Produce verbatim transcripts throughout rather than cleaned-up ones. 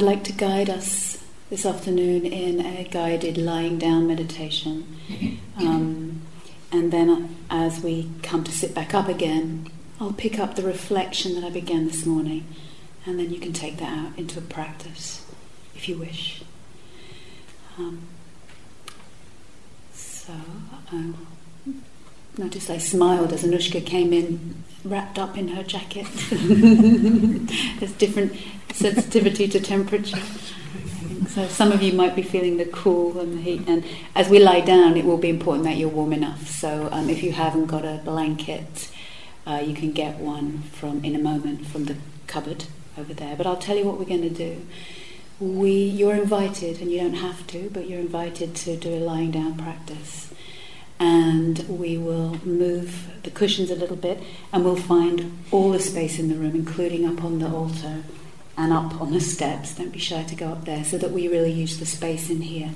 I'd like to guide us this afternoon in a guided lying down meditation. Um, and then as we come to sit back up again, I'll pick up the reflection that I began this morning, and then you can take that out into a practice, if you wish. Um, so, I noticed I smiled as Anushka came in, wrapped up in her jacket. There's different sensitivity to temperature. So some of you might be feeling the cool and the heat, and as we lie down it will be important that you're warm enough, so um, if you haven't got a blanket uh, you can get one from in a moment from the cupboard over there. But I'll tell you what we're going to do. We, you're invited, and you don't have to, but you're invited to do a lying down practice, and we will move the cushions a little bit, and we'll find all the space in the room, including up on the altar and up on the steps. Don't be shy to go up there, so that we really use the space in here.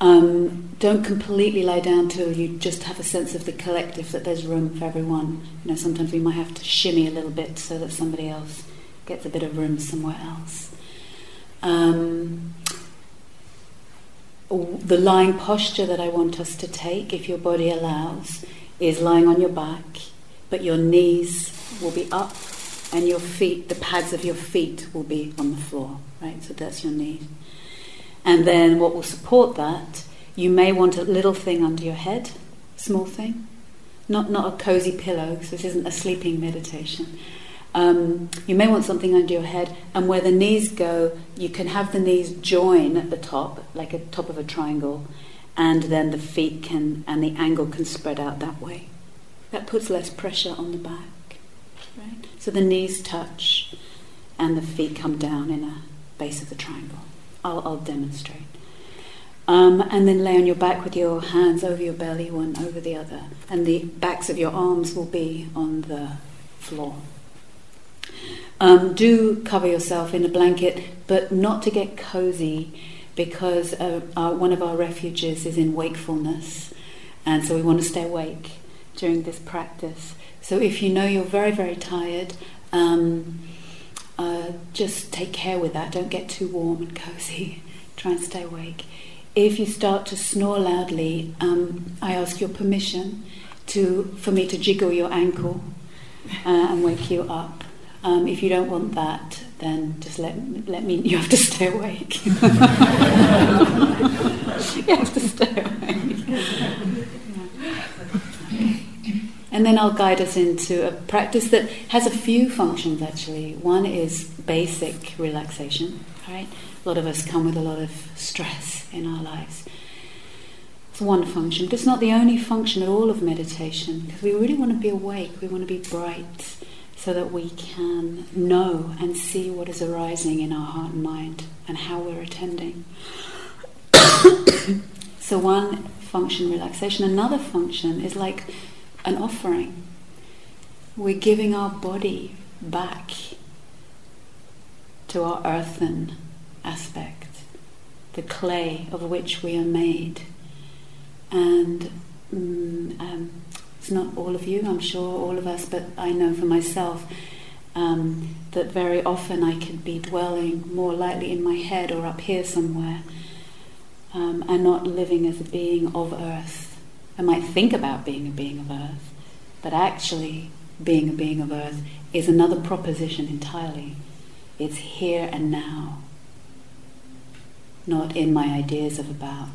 Um, don't completely lie down till you just have a sense of the collective, that there's room for everyone. You know, sometimes we might have to shimmy a little bit so that somebody else gets a bit of room somewhere else. Um, the lying posture that I want us to take, if your body allows, is lying on your back, but your knees will be up, and your feet, the pads of your feet will be on the floor, right? So that's your knee. And then what will support that, you may want a little thing under your head, small thing, not, not a cozy pillow, so this isn't a sleeping meditation. Um, you may want something under your head, and where the knees go, you can have the knees join at the top, like a top of a triangle, and then the feet can, and the angle can spread out that way. That puts less pressure on the back. Right. So the knees touch and the feet come down in a base of the triangle. I'll, I'll demonstrate. Um, and then lay on your back with your hands over your belly, one over the other. And the backs of your arms will be on the floor. Um, do cover yourself in a blanket, but not to get cozy, because uh, our, one of our refuges is in wakefulness. And so we want to stay awake during this practice. So if you know you're very, very tired, um, uh, just take care with that. Don't get too warm and cozy. Try and stay awake. If you start to snore loudly, um, I ask your permission to for me to jiggle your ankle uh, and wake you up. Um, if you don't want that, then just let let me. You have to stay awake. You have to stay awake. And then I'll guide us into a practice that has a few functions, actually. One is basic relaxation, right? A lot of us come with a lot of stress in our lives. It's one function, but it's not the only function at all of meditation, because we really want to be awake, we want to be bright, so that we can know and see what is arising in our heart and mind, and how we're attending. So one function, relaxation. Another function is like an offering. We're giving our body back to our earthen aspect, the clay of which we are made. And um, um, it's not all of you, I'm sure, all of us, but I know for myself um, that very often I could be dwelling more lightly in my head or up here somewhere, um, and not living as a being of earth. I might think about being a being of earth, but actually being a being of earth is another proposition entirely. It's here and now, not in my ideas of about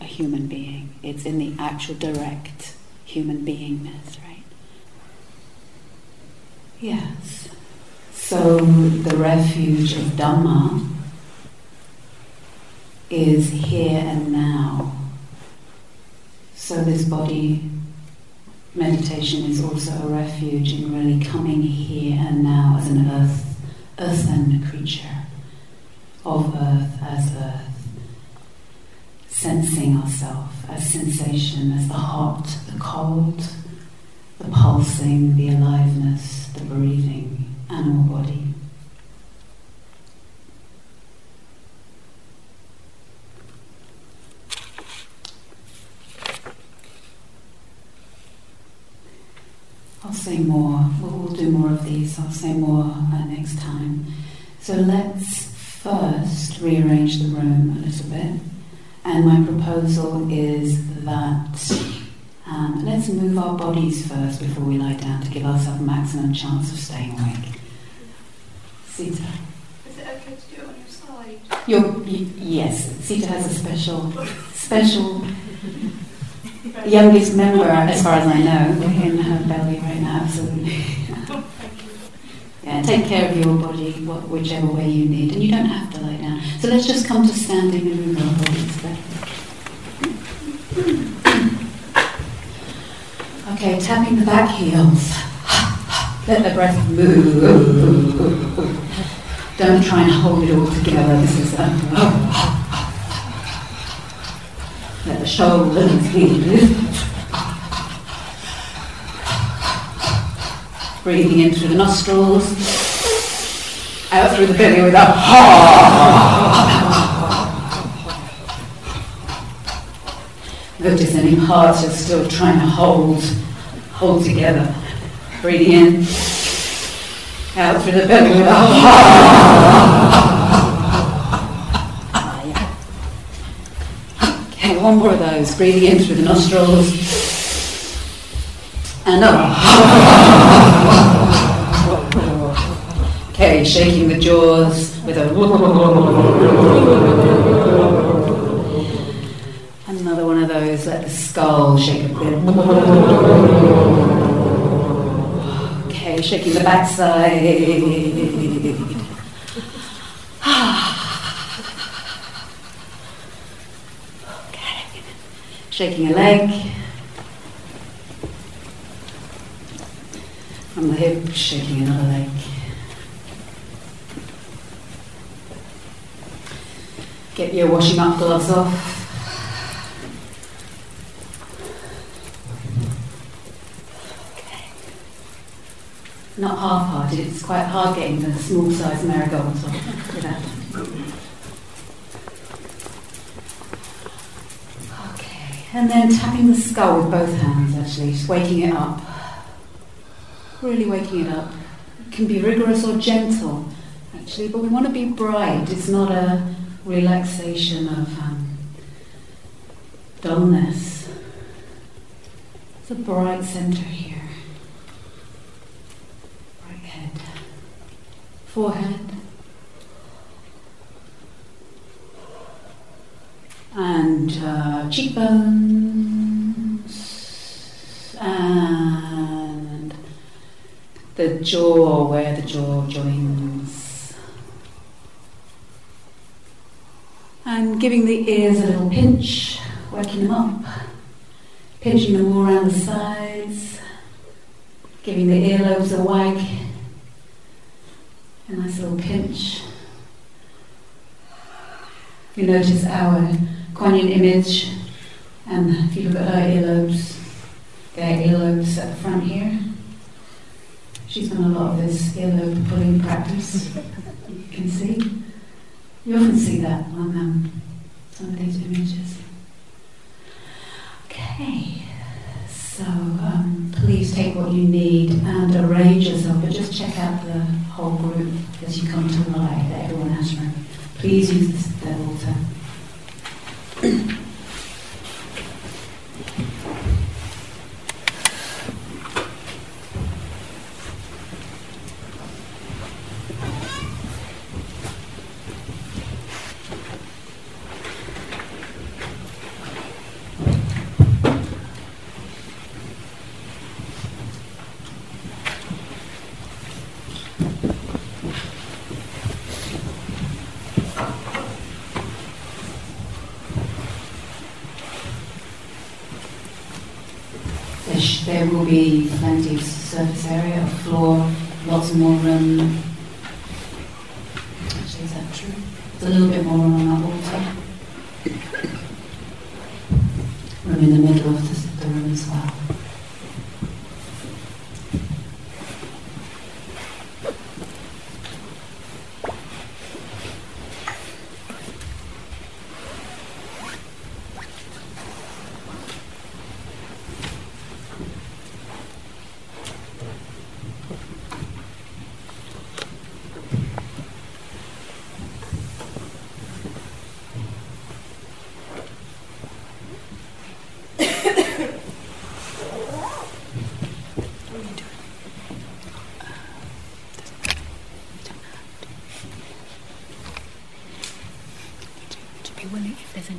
a human being. It's in the actual direct human beingness, right? Yes. So the refuge of Dhamma is here and now. So this body meditation is also a refuge in really coming here and now as an earth, earthen creature, of earth as earth, sensing ourselves as sensation, as the hot, the cold, the pulsing, the aliveness, the breathing, animal body. I'll say more, we'll, we'll do more of these, I'll say more uh, next time. So let's first rearrange the room a little bit. And my proposal is that um, let's move our bodies first before we lie down to give ourselves maximum chance of staying awake. Sita. Is it okay to do it on your side? Your, you, yes, Sita has a special, special youngest member, as far as I know, in her belly right now, absolutely. Yeah, take care of your body, what, whichever way you need, and you don't have to lie down. So let's just come to standing and move our bodies there. Okay, tapping the back heels. Let the breath move. Don't try and hold it all together. This is that. Let the shoulders lift. Breathing in through the nostrils, out through the belly with a ha. Noticing your heart is still trying to hold, hold together. Breathing in, out through the belly with a ha. Okay, one more of those. Breathing in through the nostrils. And up. Okay, shaking the jaws with a. Another one of those, let the skull shake a bit. Okay, shaking the backside. Okay, shaking a leg. From the hip, shaking another leg. Get your washing up gloves off. Okay. Not half-hearted, it's quite hard getting the small size marigolds off without. Okay, and then tapping the skull with both hands actually, just waking it up. Really waking it up. It can be rigorous or gentle, actually, but we want to be bright. It's not a relaxation of um, dullness. It's a bright center here. Bright head. Forehead. And uh, cheekbones. And the jaw, where the jaw joins. And giving the ears a little pinch, working them up. Pinching them all around the sides. Giving the earlobes a wag. A nice little pinch. You notice our Kuan Yin image. And if you look at her earlobes, their earlobes at the front here. She's done a lot of this earlobe pulling practice, you can see. You often see that on um, some of these images. Okay, so um, please take what you need and arrange yourself, but just check out the whole group as you come to lie, that everyone has room. Please use their water. There will be plenty of surface area, a floor, lots more room. Actually, is that true? There's a little bit more room on that altar. Room in the middle of the room as well.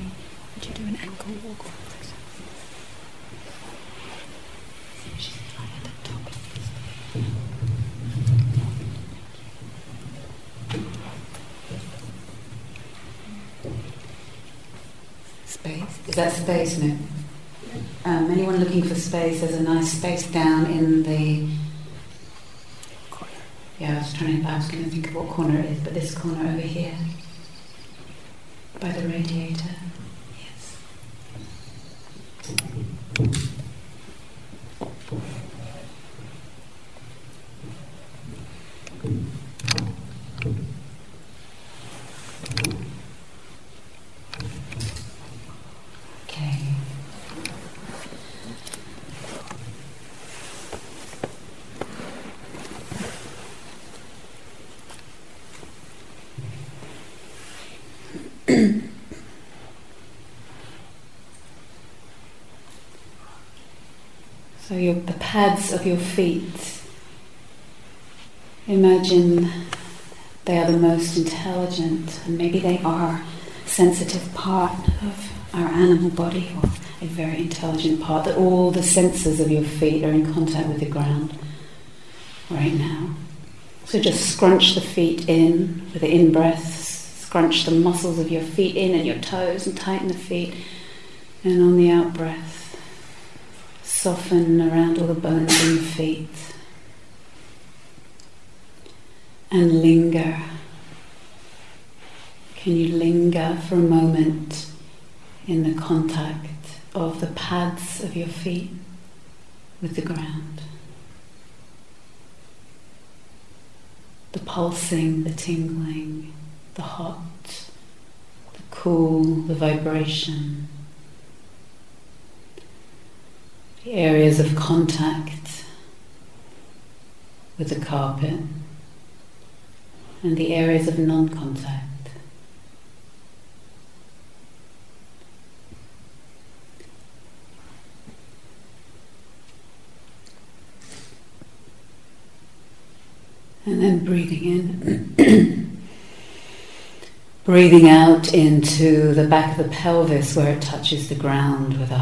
doing, would you do an ankle walk or like something? She's lying at the top of this thing. Space? Is that space, no? Um, anyone looking for space, there's a nice space down in the corner. Yeah, I was trying to, I was going to think of what corner it is, but this corner over here. By the radiator. Yes. Okay. So your, the pads of your feet, imagine they are the most intelligent, and maybe they are a sensitive part of our animal body, or a very intelligent part, that all the senses of your feet are in contact with the ground right now. So just scrunch the feet in with the in-breath. Scrunch the muscles of your feet in and your toes and tighten the feet. And on the out-breath, soften around all the bones in your feet. And linger. Can you linger for a moment in the contact of the pads of your feet with the ground? The pulsing, the tingling, the hot, the cool, the vibration, the areas of contact with the carpet, and the areas of non-contact. And then breathing in. Breathing out into the back of the pelvis where it touches the ground with a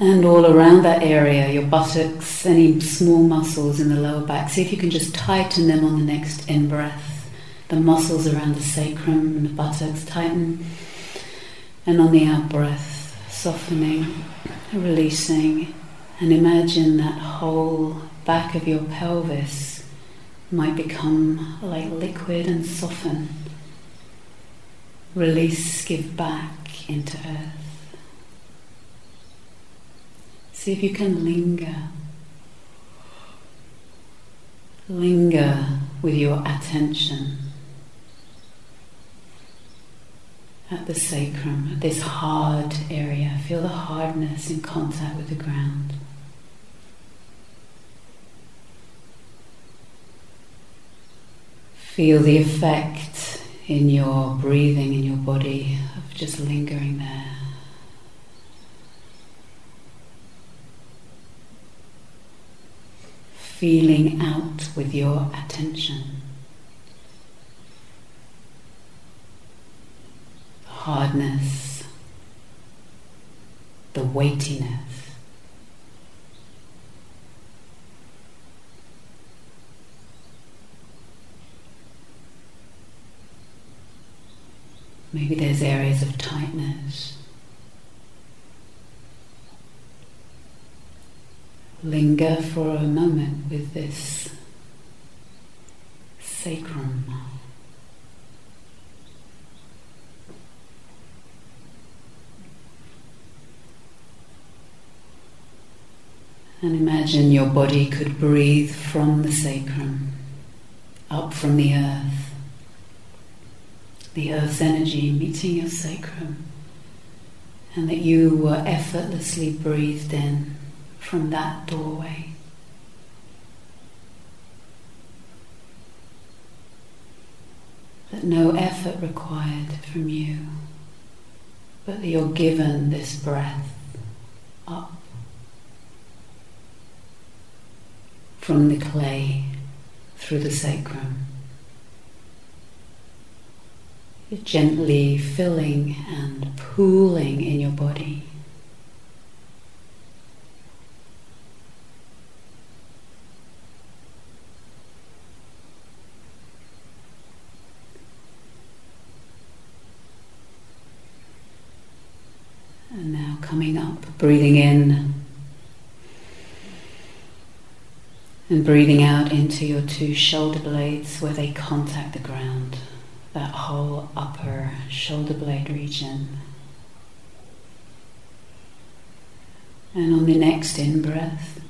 and all around that area, your buttocks, any small muscles in the lower back. See if you can just tighten them on the next in-breath. The muscles around the sacrum and the buttocks tighten. And on the out-breath, softening, releasing, and imagine that whole back of your pelvis might become like liquid and soften. Release, give back into earth. See if you can linger. Linger with your attention at the sacrum, at this hard area. Feel the hardness in contact with the ground. Feel the effect in your breathing, in your body, of just lingering there. Feeling out with your attention. The hardness, the weightiness. Maybe there's areas of tightness. Linger for a moment with this sacrum. And imagine your body could breathe from the sacrum, up from the earth. The earth's energy meeting your sacrum, and that you were effortlessly breathed in from that doorway. That no effort required from you, but that you're given this breath up from the clay through the sacrum. You're gently filling and pooling in your body. And now coming up, breathing in and breathing out into your two shoulder blades where they contact the ground. That whole upper shoulder blade region. And on the next in-breath,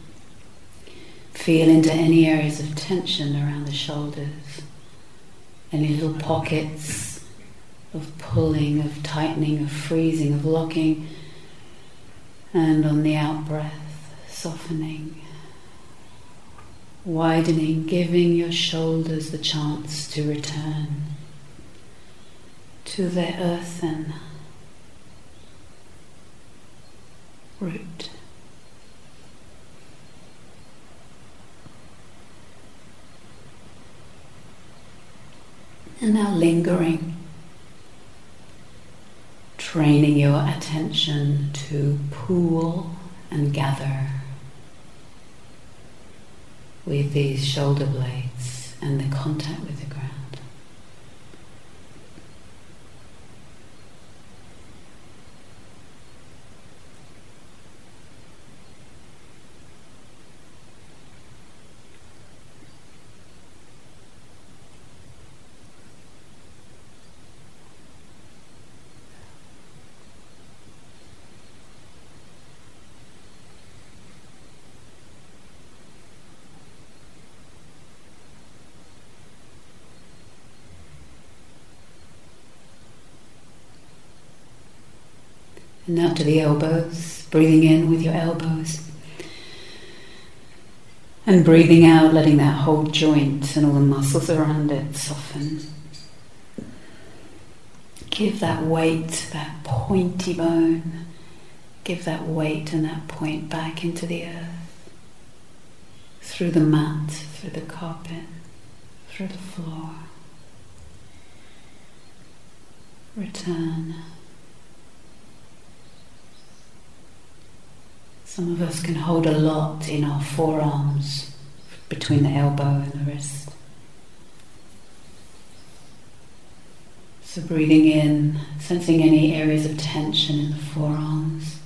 feel into any areas of tension around the shoulders, any little pockets of pulling, of tightening, of freezing, of locking. And on the out-breath, softening, widening, giving your shoulders the chance to return to their earthen root. And now lingering, training your attention to pool and gather with these shoulder blades and the contact with the ground. Now to the elbows, breathing in with your elbows and breathing out, letting that whole joint and all the muscles around it soften. Give that weight, that pointy bone, give that weight and that point back into the earth, through the mat, through the carpet, through the floor. Return. Some of us can hold a lot in our forearms, between the elbow and the wrist. So breathing in, sensing any areas of tension in the forearms.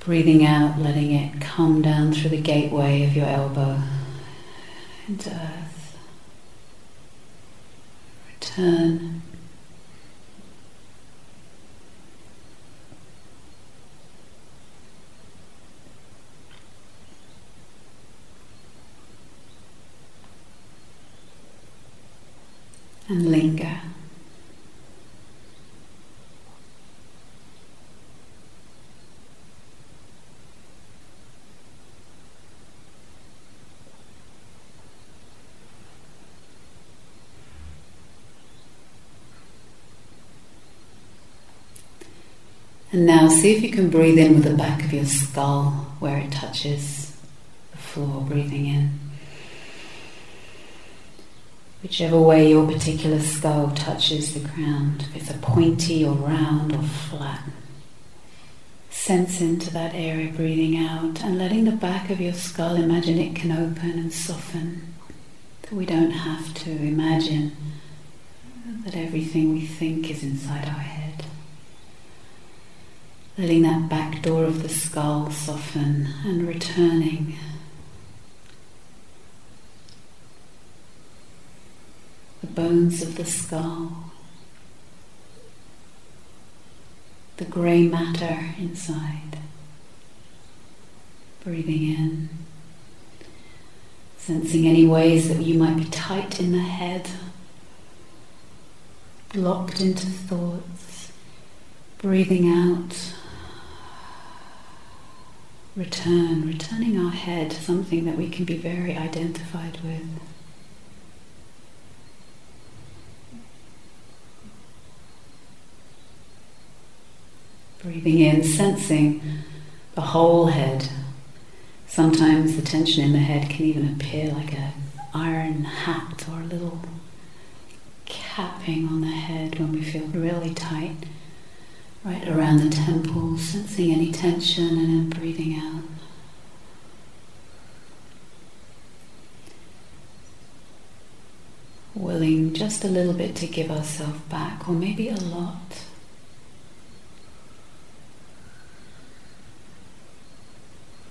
Breathing out, letting it come down through the gateway of your elbow into earth. Return. And linger. And now see if you can breathe in with the back of your skull where it touches the floor, breathing in. Whichever way your particular skull touches the ground, if it's a pointy or round or flat, sense into that area, breathing out and letting the back of your skull, imagine it can open and soften, that we don't have to imagine that everything we think is inside our head. Letting that back door of the skull soften and returning. The bones of the skull, the grey matter inside. Breathing in, sensing any ways that you might be tight in the head, locked into thoughts. Breathing out, return, returning our head, something that we can be very identified with. Breathing in, sensing the whole head. Sometimes the tension in the head can even appear like an iron hat or a little cat. tapping on the head when we feel really tight, right around the temples, sensing any tension and then breathing out. Willing just a little bit to give ourselves back, or maybe a lot.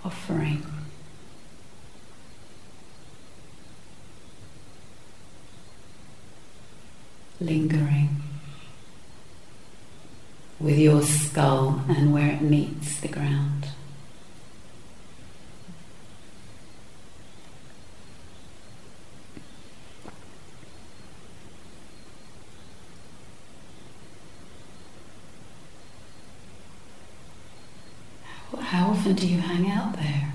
Offering. Lingering with your skull and where it meets the ground. How often do you hang out there?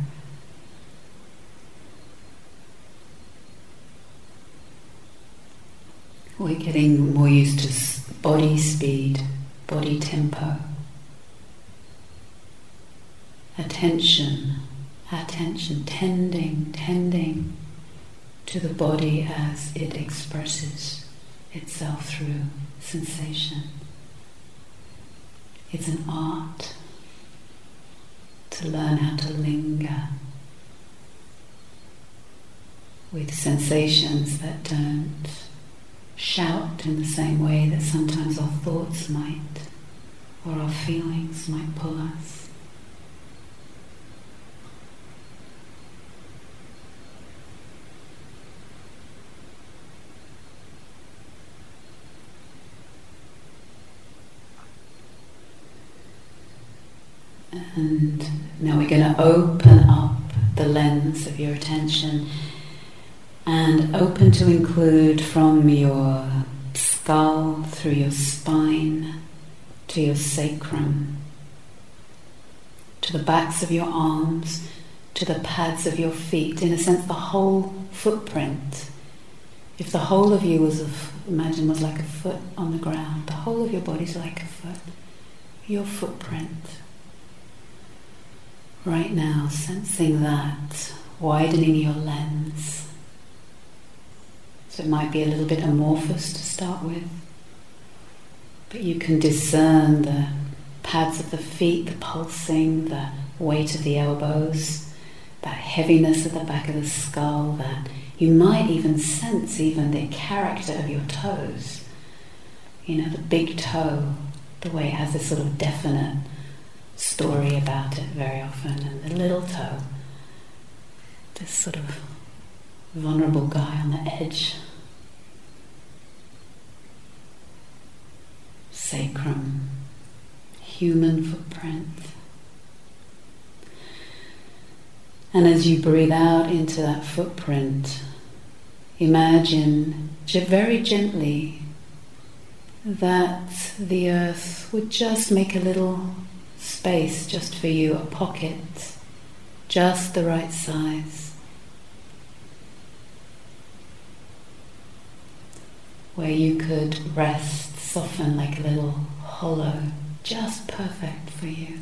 We're getting more used to body speed, body tempo, attention, attention, tending, tending to the body as it expresses itself through sensation. It's an art to learn how to linger with sensations that don't shout in the same way that sometimes our thoughts might, or our feelings might pull us. And now we're going to open up the lens of your attention and open to include from your skull through your spine to your sacrum, to the backs of your arms, to the pads of your feet, in a sense the whole footprint. If the whole of you was, a, imagine was like a foot on the ground, the whole of your body's like a foot, your footprint. Right now, sensing that, widening your lens. So it might be a little bit amorphous to start with, but you can discern the pads of the feet, the pulsing, the weight of the elbows, that heaviness at the back of the skull, that you might even sense even the character of your toes. You know, the big toe, the way it has this sort of definite story about it very often, and the little toe, this sort of vulnerable guy on the edge. Sacrum, human footprint. And as you breathe out into that footprint, imagine very gently that the earth would just make a little space just for you, a pocket, just the right size, where you could rest, soften like a little hollow, just perfect for you.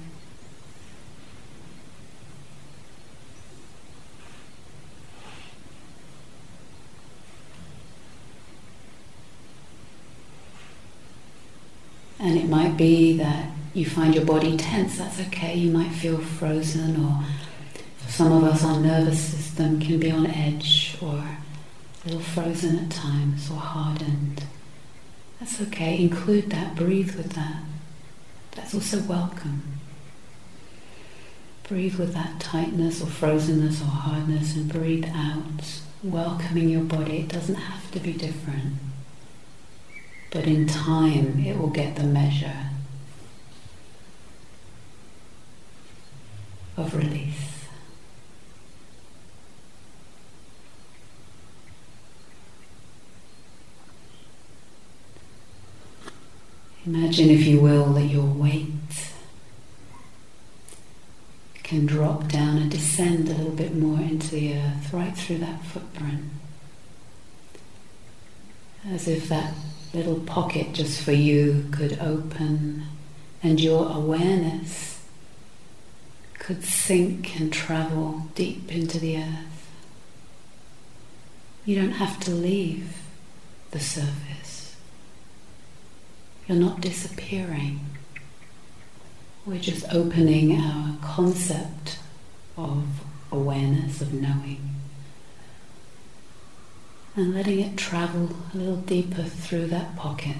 And it might be that you find your body tense, that's okay, you might feel frozen, or for some of us our nervous system can be on edge or a little frozen at times or hardened. That's okay, include that, breathe with that. That's also welcome. Breathe with that tightness or frozenness or hardness and breathe out, welcoming your body. It doesn't have to be different, but in time it will get the measure of release. Imagine, if you will, that your weight can drop down and descend a little bit more into the earth, right through that footprint. As if that little pocket just for you could open and your awareness could sink and travel deep into the earth. You don't have to leave the surface. You're not disappearing. We're just opening our concept of awareness, of knowing, and letting it travel a little deeper through that pocket,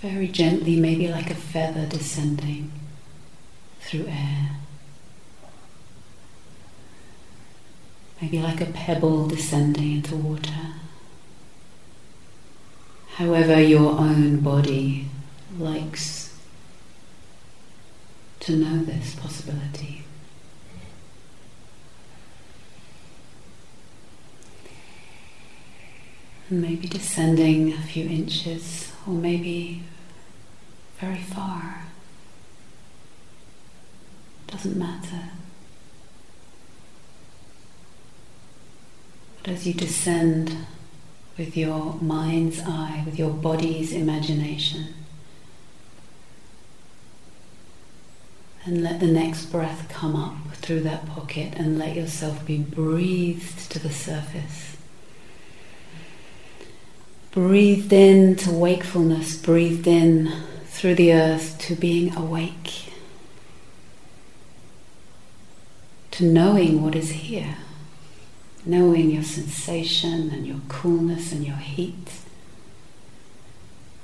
very gently, maybe like a feather descending through air, maybe like a pebble descending into water. However your own body likes to know this possibility. And maybe descending a few inches, or maybe very far. Doesn't matter. But as you descend with your mind's eye, with your body's imagination, and let the next breath come up through that pocket and let yourself be breathed to the surface. Breathed in to wakefulness, breathed in through the earth to being awake, to knowing what is here, knowing your sensation and your coolness and your heat.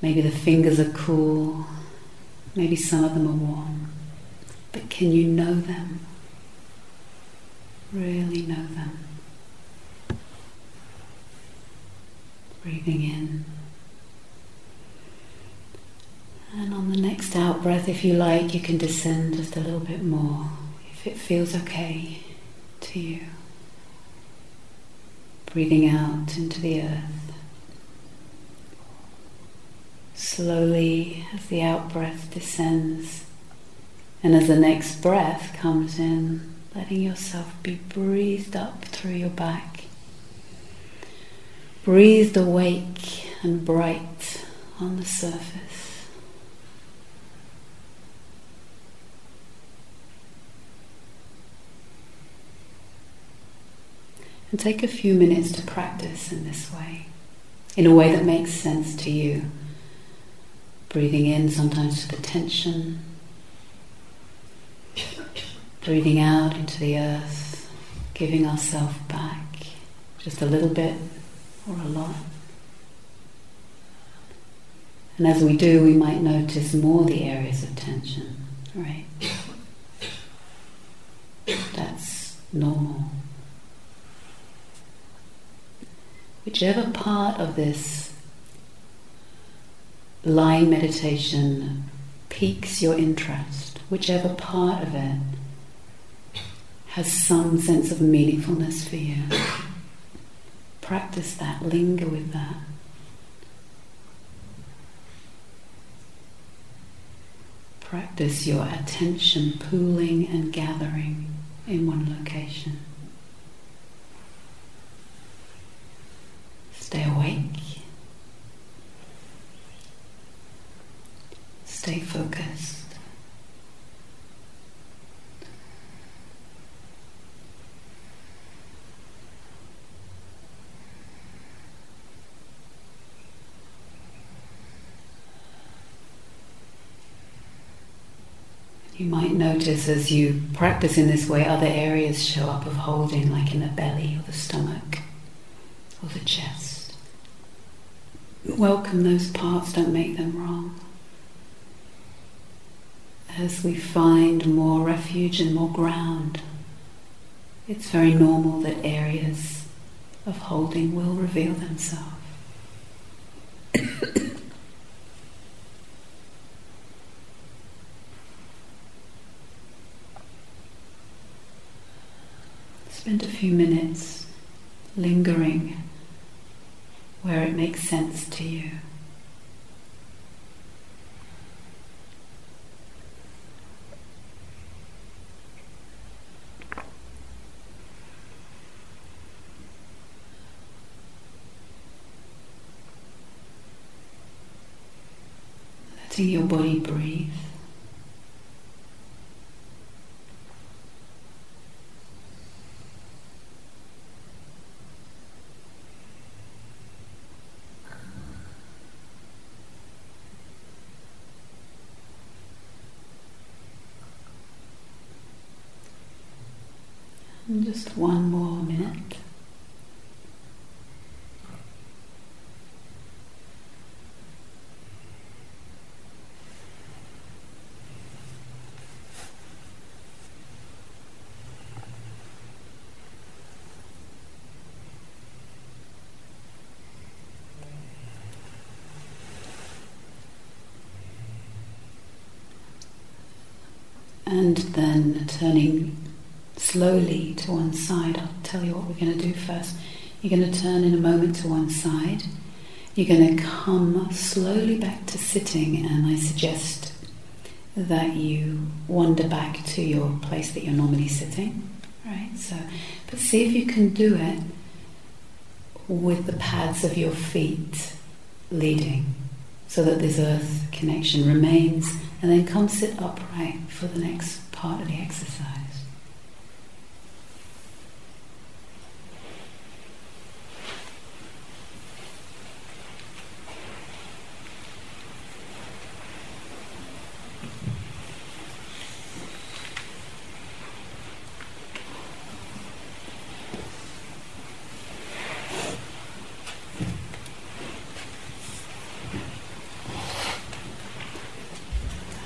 Maybe the fingers are cool, maybe some of them are warm, but can you know them? Really know them. Breathing in. And on the next out breath, if you like, you can descend just a little bit more, if it feels okay to you. Breathing out into the earth. Slowly, as the out breath descends, and as the next breath comes in, letting yourself be breathed up through your back. Breathed awake and bright on the surface. And take a few minutes to practice in this way, in a way that makes sense to you. Breathing in sometimes to the tension, breathing out into the earth, giving ourselves back just a little bit, or a lot. And as we do, we might notice more the areas of tension, right? That's normal. Whichever part of this line meditation piques your interest, whichever part of it has some sense of meaningfulness for you, practice that, linger with that. Practice your attention pooling and gathering in one location. Stay awake. Stay focused. You might notice as you practice in this way, other areas show up of holding, like in the belly or the stomach or the chest. Welcome those parts, don't make them wrong. As we find more refuge and more ground, it's very normal that areas of holding will reveal themselves. Spend a few minutes lingering where it makes sense to you. Letting your body breathe. Just one more minute. And then turning slowly to one side, I'll tell you what we're going to do first. You're going to turn in a moment to one side. You're going to come slowly back to sitting, and I suggest that you wander back to your place that you're normally sitting. Right? So, but see if you can do it with the pads of your feet leading, so that this earth connection remains. And then come sit upright for the next part of the exercise.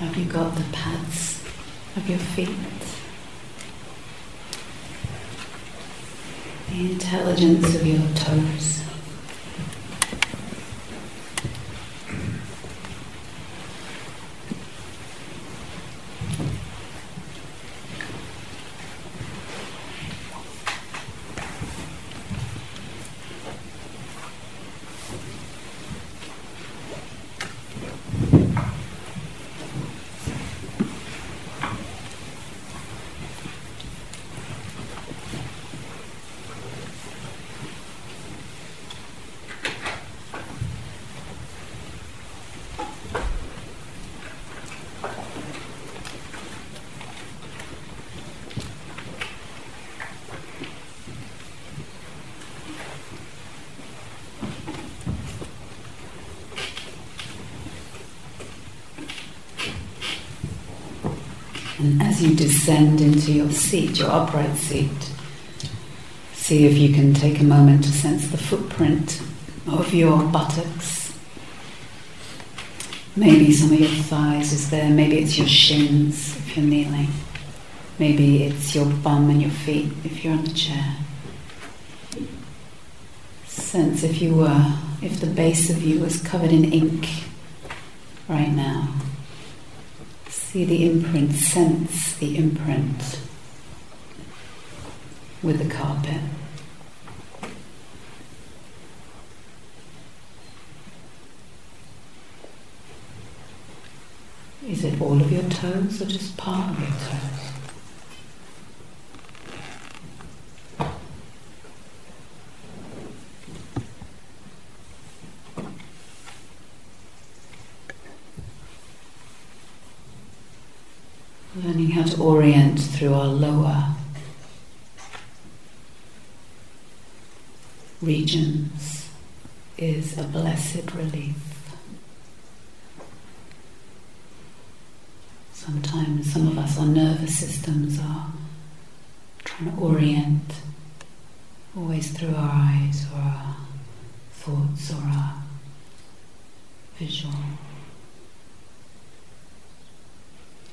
Have you got the pads of your feet? The intelligence of your toes. And as you descend into your seat, your upright seat, see if you can take a moment to sense the footprint of your buttocks. Maybe some of your thighs is there, maybe it's your shins if you're kneeling. Maybe it's your bum and your feet if you're on the chair. Sense if you were, if the base of you was covered in ink right now. See the imprint, sense the imprint with the carpet. Is it all of your toes or just part of your toes? Learning how to orient through our lower regions is a blessed relief. Sometimes some of us, our nervous systems are trying to orient always through our eyes or our thoughts or our visual.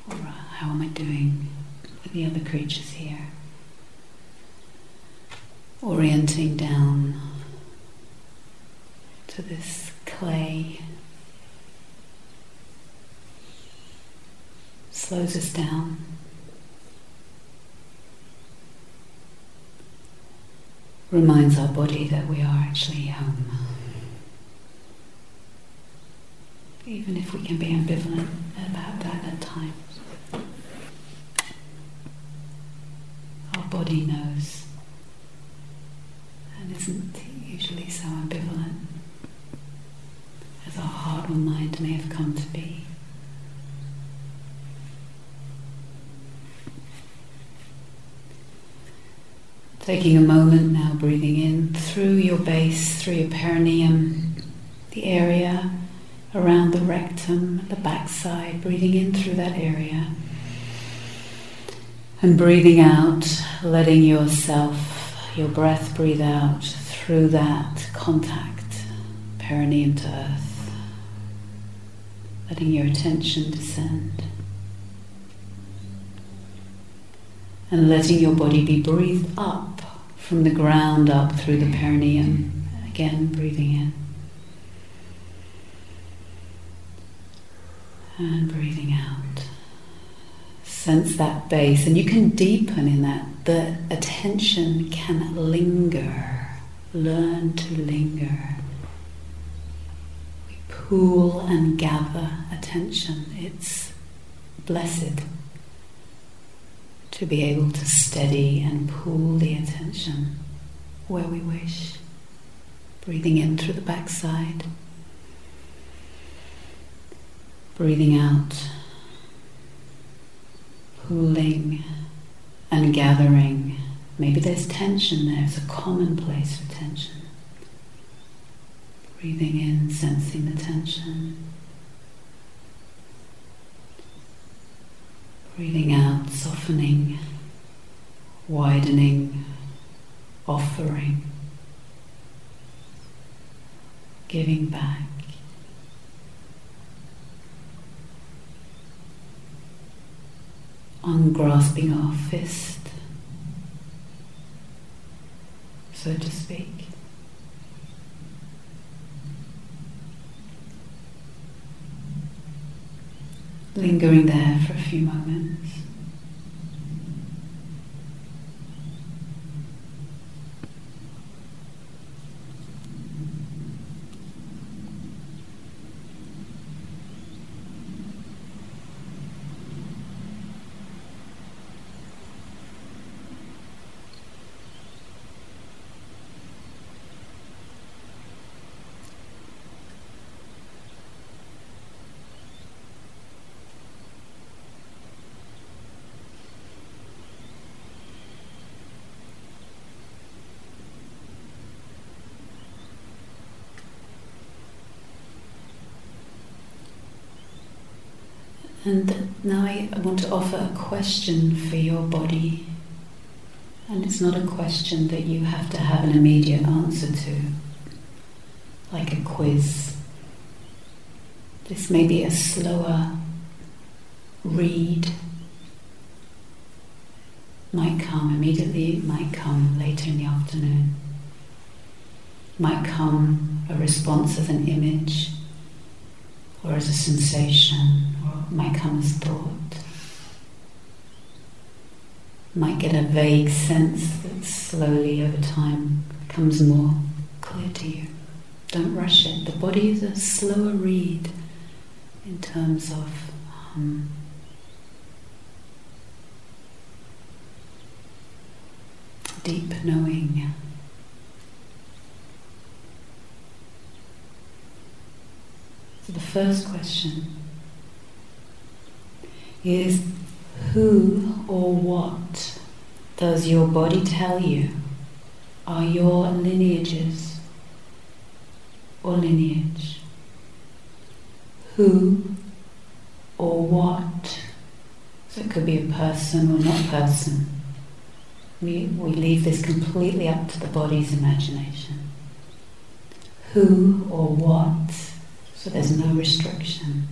Or how am I doing with the other creatures here? Orienting down to this clay slows us down. Reminds our body that we are actually home. Even if we can be ambivalent about that at times. Our body knows and isn't usually so ambivalent as our heart or mind may have come to be. Taking a moment now, breathing in through your base, through your perineum, the area around the rectum, the backside, breathing in through that area. And breathing out, letting yourself, your breath breathe out through that contact, perineum to earth. Letting your attention descend. And letting your body be breathed up from the ground up through the perineum. Again, breathing in. And breathing out. Sense that base, and you can deepen in that. The attention can linger. Learn to linger. We pool and gather attention. It's blessed to be able to steady and pool the attention where we wish. Breathing in through the backside. Breathing out, pooling and gathering. Maybe there's tension there, it's a common place for tension. Breathing in, sensing the tension. Breathing out, softening, widening, offering, giving back. Ungrasping our fist, so to speak. Lingering there for a few moments. And now I want to offer a question for your body. And it's not a question that you have to have an immediate answer to, like a quiz. This may be a slower read. Might come immediately, might come later in the afternoon. Might come a response as an image or as a sensation. Might come as thought. Might get a vague sense that slowly over time becomes more clear to you. Don't rush it. The body is a slower read in terms of um, deep knowing. So the first question is, who or what does your body tell you are your lineages or lineage? Who or what? So it could be a person or not person. We, we leave this completely up to the body's imagination. Who or what? So there's no restriction.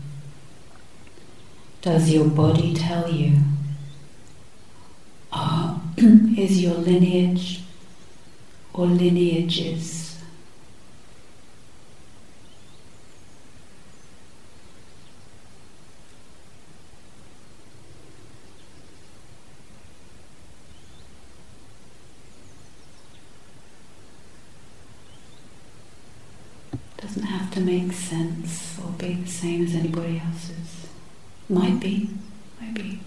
Does your body tell you? Oh, is your lineage or lineages? Doesn't have to make sense or be the same as anybody else's. Might be, might be.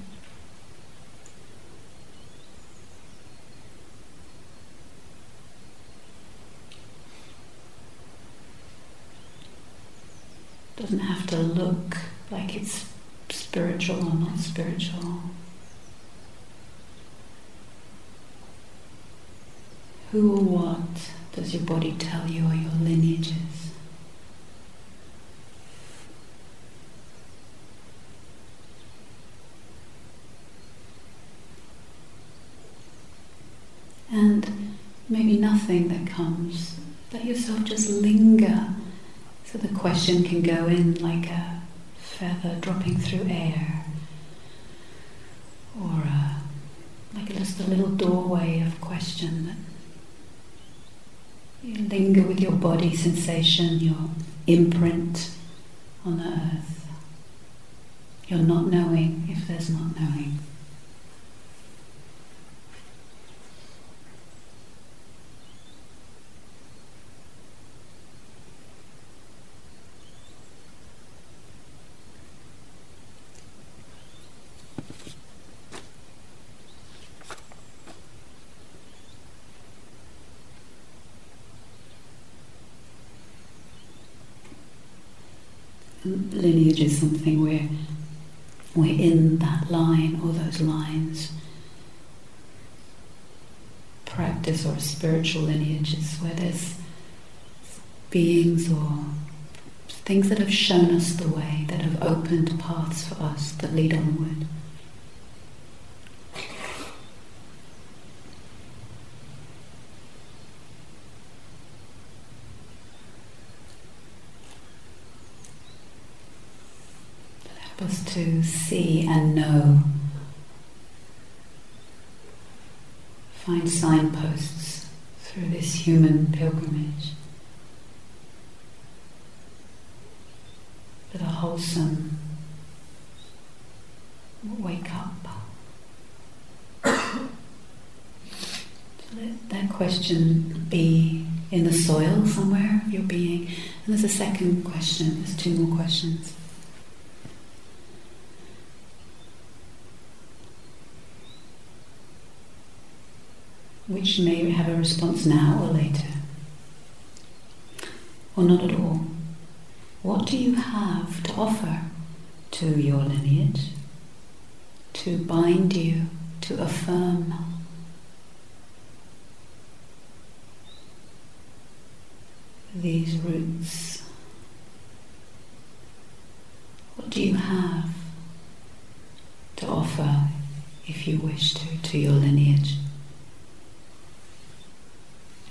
Doesn't have to look like it's spiritual or not spiritual. Who or what does your body tell you are your lineages? thing that comes. Let yourself just linger so the question can go in like a feather dropping through air, or a, like just a little doorway of question. That you linger with your body sensation, your imprint on the earth, your not knowing if there's not knowing. Lineage is something where we're in that line or those lines. Practice or spiritual lineage is where there's beings or things that have shown us the way, that have opened paths for us that lead onward. Us to see and know. Find signposts through this human pilgrimage that are wholesome, wake up. Let that question be in the soil somewhere of your being. And there's a second question, there's two more questions. Which may have a response now or later, or not at all. What do you have to offer to your lineage, to bind you, to affirm? These roots, what do you have to offer, if you wish to, to your lineage?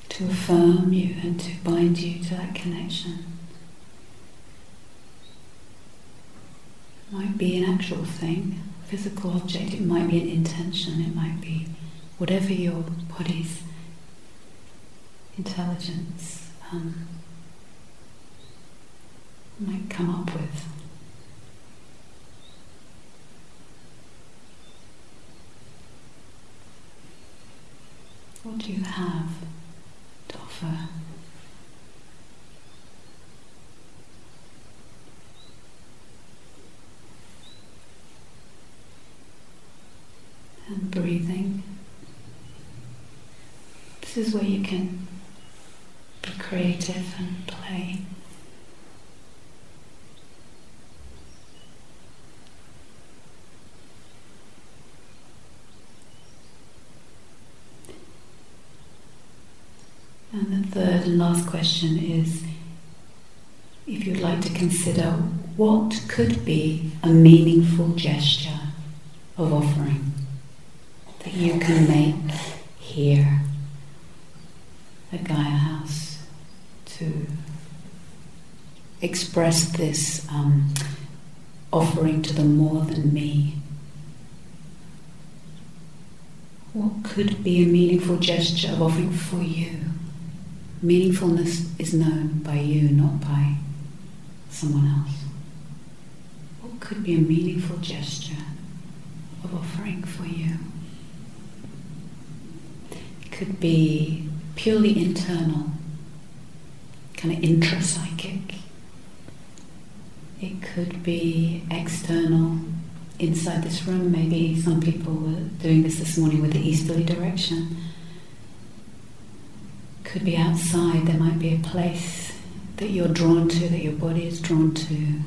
To affirm you and to bind you to that connection. It might be an actual thing, a physical object, it might be an intention, it might be whatever your body's intelligence um, might come up with. What do you have? Offer. And breathing. This is where you can be creative and play. And the third and last question is, if you'd like to consider what could be a meaningful gesture of offering that you can make here at Gaia House to express this um, offering to the more than me. What could be a meaningful gesture of offering for you? Meaningfulness is known by you, not by someone else. What could be a meaningful gesture of offering for you? It could be purely internal, kind of intrapsychic. It could be external, inside this room. Maybe some people were doing this this morning with the easterly direction. Could be outside, there might be a place that you're drawn to, that your body is drawn to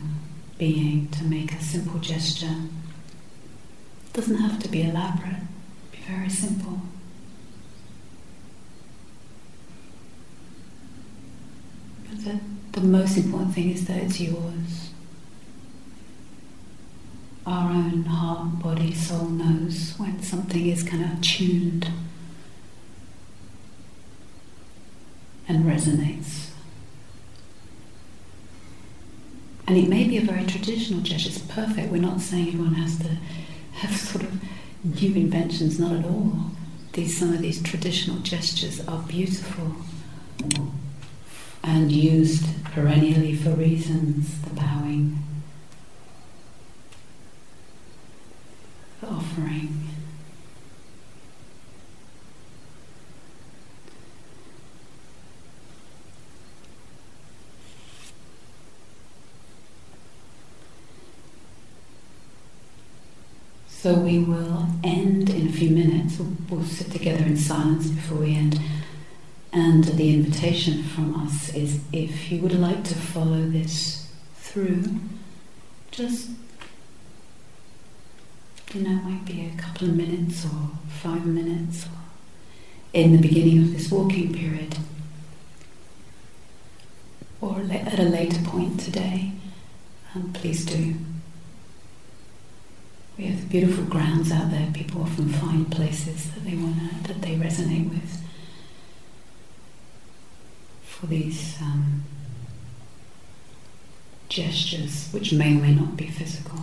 being, to make a simple gesture. It doesn't have to be elaborate, be very simple. But the, the most important thing is that it's yours. Our own heart, body, soul knows when something is kind of tuned. and resonates. And it may be a very traditional gesture, it's perfect, we're not saying everyone has to have sort of new inventions, not at all. These, some of these traditional gestures are beautiful and used perennially for reasons, the bowing, the offering. So we will end in a few minutes. We'll, we'll sit together in silence before we end. And the invitation from us is, if you would like to follow this through, just, you know, it might be a couple of minutes or five minutes or in the beginning of this walking period or at a later point today, um, please do. We have the beautiful grounds out there. People often find places that they want to, that they resonate with for these um, gestures, which may or may not be physical.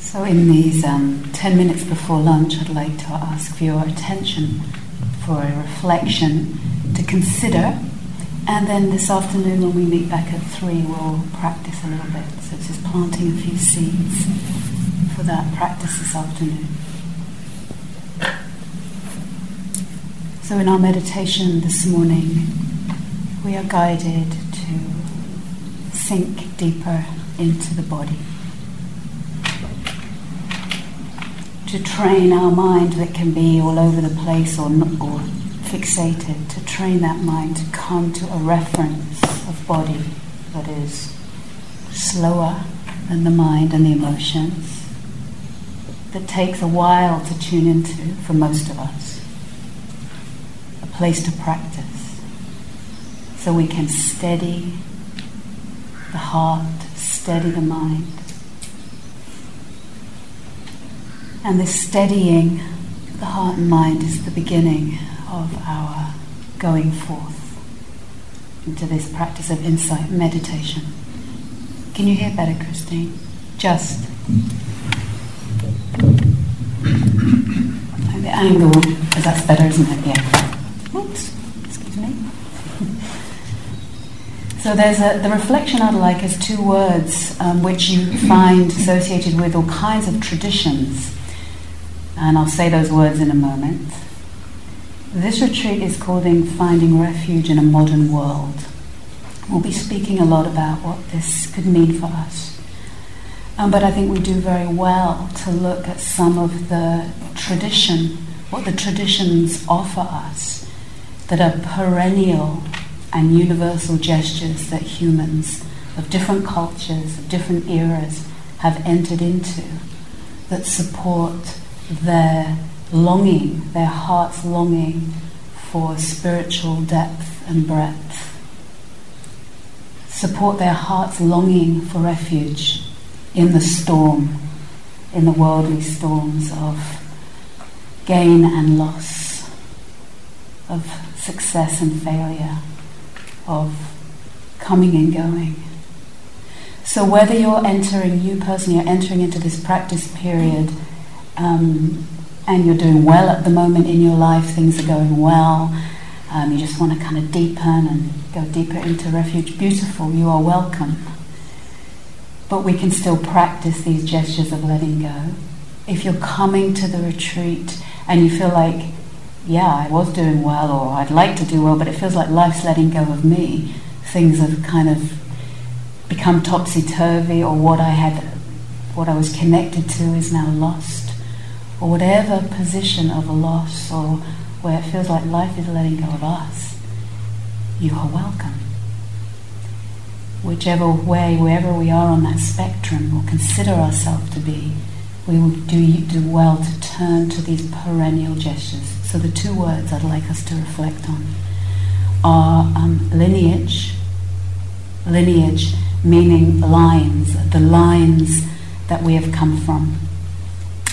So in these um, ten minutes before lunch, I'd like to ask for your attention for a reflection to consider. And then this afternoon when we meet back at three, we'll practice a little bit. So it's just planting a few seeds for that practice this afternoon. So in our meditation this morning, we are guided to sink deeper into the body, to train our mind that can be all over the place or, or fixated, to train that mind to come to a reference of body that is slower than the mind and the emotions, that takes a while to tune into for most of us, a place to practice, so we can steady the heart, steady the mind. And this steadying the heart and mind is the beginning of our going forth into this practice of insight meditation. Can you hear better, Christine? Just. I'm the angle, because that's better, isn't it? Yeah. Oops, excuse me. So there's a, the reflection I'd like is two words um, which you find associated with all kinds of traditions. And I'll say those words in a moment. This retreat is called Finding Refuge in a Modern World. We'll be speaking a lot about what this could mean for us. Um, but I think we do very well to look at some of the tradition, what the traditions offer us, that are perennial and universal gestures that humans of different cultures, of different eras, have entered into, that support their longing, their heart's longing for spiritual depth and breadth, support their heart's longing for refuge in the storm, in the worldly storms of gain and loss, of success and failure, of coming and going. So whether you're entering, you personally are entering into this practice period um, and you're doing well at the moment in your life, things are going well, um, you just want to kind of deepen and go deeper into refuge, beautiful, you are welcome. But we can still practice these gestures of letting go. If you're coming to the retreat and you feel like, yeah, I was doing well, or I'd like to do well, but it feels like life's letting go of me, things have kind of become topsy-turvy, or what I had, what I was connected to is now lost, or whatever position of loss, or where it feels like life is letting go of us, you are welcome. Whichever way, wherever we are on that spectrum, or consider ourselves to be, we will do, do well to turn to these perennial gestures. So the two words I'd like us to reflect on are um, lineage, lineage meaning lines, the lines that we have come from.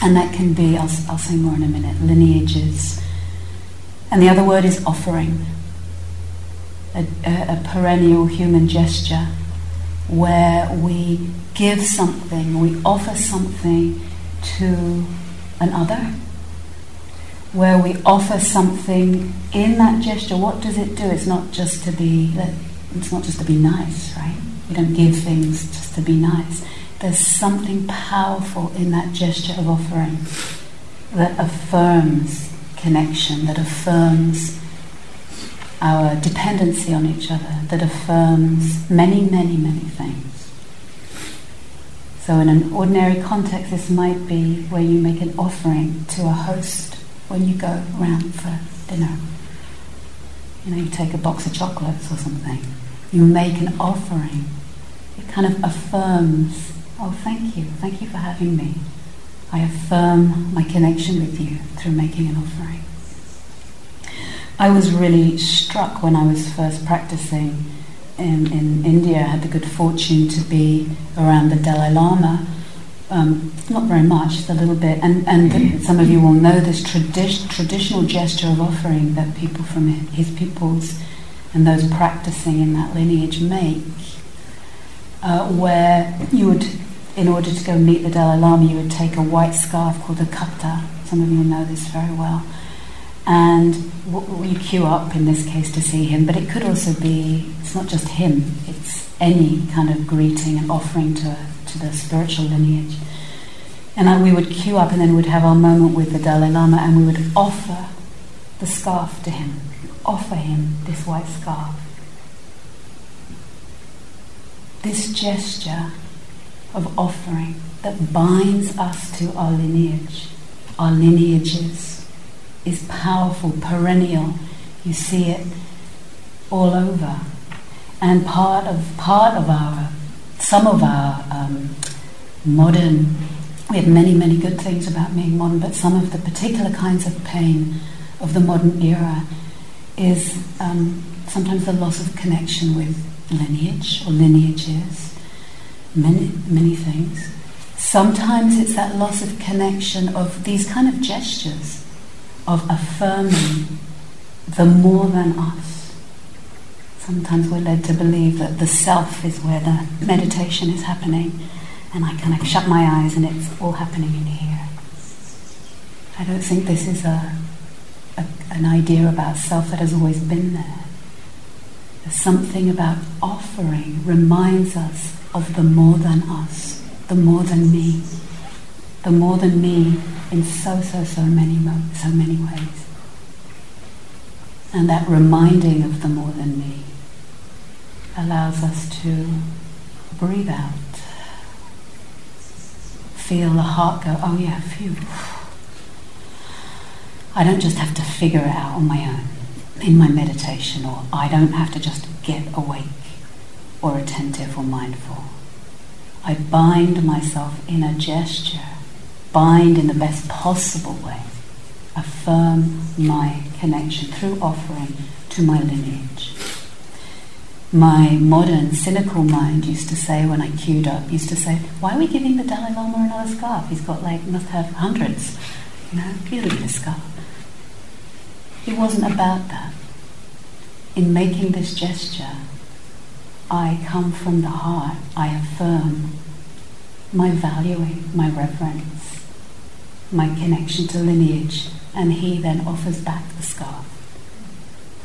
And that can be, I'll, I'll say more in a minute, lineages. And the other word is offering, a, a, a perennial human gesture where we give something, we offer something to another, where we offer something in that gesture. What does it do? It's not just to be, it's not just to be nice, right? We don't give things just to be nice. There's something powerful in that gesture of offering that affirms connection, that affirms our dependency on each other, that affirms many, many, many things. So in an ordinary context, this might be where you make an offering to a host when you go round for dinner. You know, you take a box of chocolates or something. You make an offering. It kind of affirms, oh, thank you, thank you for having me. I affirm my connection with you through making an offering. I was really struck when I was first practicing in, in India. I had the good fortune to be around the Dalai Lama, um, not very much, just a little bit, and, and some of you will know this tradi- traditional gesture of offering that people from his peoples and those practicing in that lineage make, uh, where you would, in order to go meet the Dalai Lama, you would take a white scarf called a kapta. Some of you know this very well. And you queue up, in this case, to see him, but it could also be, it's not just him, it's any kind of greeting and offering to, to the spiritual lineage. And I, we would queue up, and then we'd have our moment with the Dalai Lama, and we would offer the scarf to him, offer him this white scarf. This gesture of offering that binds us to our lineage, our lineages, is powerful, perennial. You see it all over, and part of part of our, some of our um, modern. We have many, many good things about being modern, but some of the particular kinds of pain of the modern era is um, sometimes the loss of connection with lineage or lineages, many many things. Sometimes it's that loss of connection of these kind of gestures, of affirming the more than us. Sometimes we're led to believe that the self is where the meditation is happening, and I kind of shut my eyes and it's all happening in here. I don't think this is a, a an idea about self that has always been there. There's something about offering reminds us of the more than us, the more than me, the more than me in so, so, so many, so many ways. And that reminding of the more than me allows us to breathe out. Feel the heart go, oh yeah, phew. I don't just have to figure it out on my own in my meditation, or I don't have to just get awake or attentive or mindful. I bind myself in a gesture, bind in the best possible way, affirm my connection through offering to my lineage. My modern cynical mind used to say when I queued up, used to say, why are we giving the Dalai Lama another scarf? He's got like, must have hundreds. You know, he'll need a scarf. It wasn't about that. In making this gesture, I come from the heart, I affirm my valuing, my reverence, my connection to lineage, and he then offers back the scarf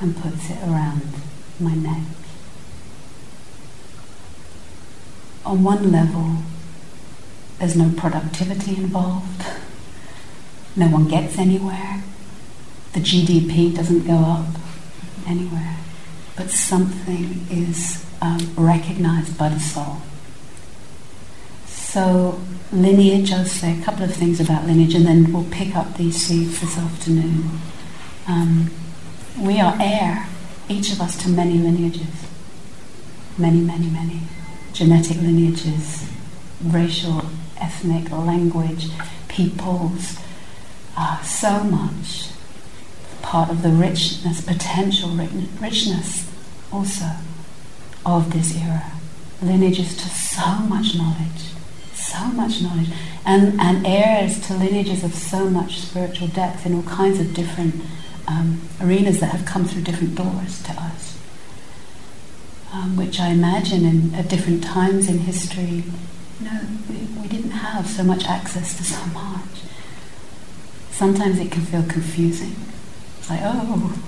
and puts it around my neck. On one level, there's no productivity involved. No one gets anywhere. The G D P doesn't go up anywhere. But something is um, recognized by the soul. So lineage, I'll say a couple of things about lineage, and then we'll pick up these seeds this afternoon. Um, we are heir, each of us, to many lineages. Many, many, many. Genetic lineages, racial, ethnic, language, peoples, uh, so much. Part of the richness, potential richness also of this era. Lineages to so much knowledge, so much knowledge, and, and heirs to lineages of so much spiritual depth in all kinds of different um, arenas that have come through different doors to us. Um, which I imagine in, at different times in history, you know, we, we didn't have so much access to so much. Sometimes it can feel confusing. It's like, oh,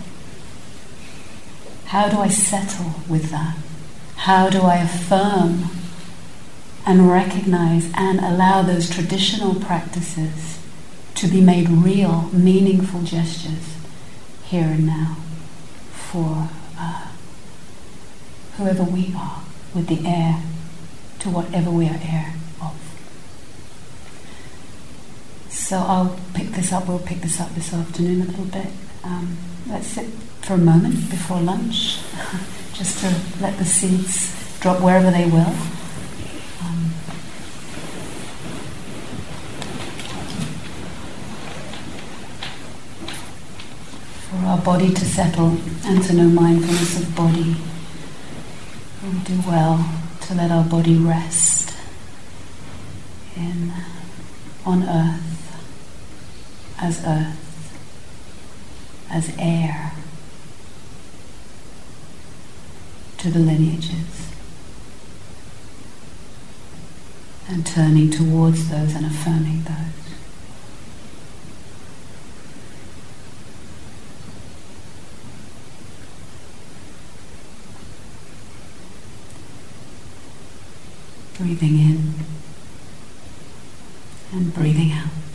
how do I settle with that? How do I affirm and recognize and allow those traditional practices to be made real, meaningful gestures here and now for uh, whoever we are, with the heir to whatever we are heir of. So I'll pick this up, we'll pick this up this afternoon a little bit. Um, let's sit for a moment before lunch, just to let the seeds drop wherever they will. Um, for our body to settle and to know mindfulness of body. We do well to let our body rest in on earth, as earth, as air to the lineages, and turning towards those and affirming those. Breathing in and breathing out.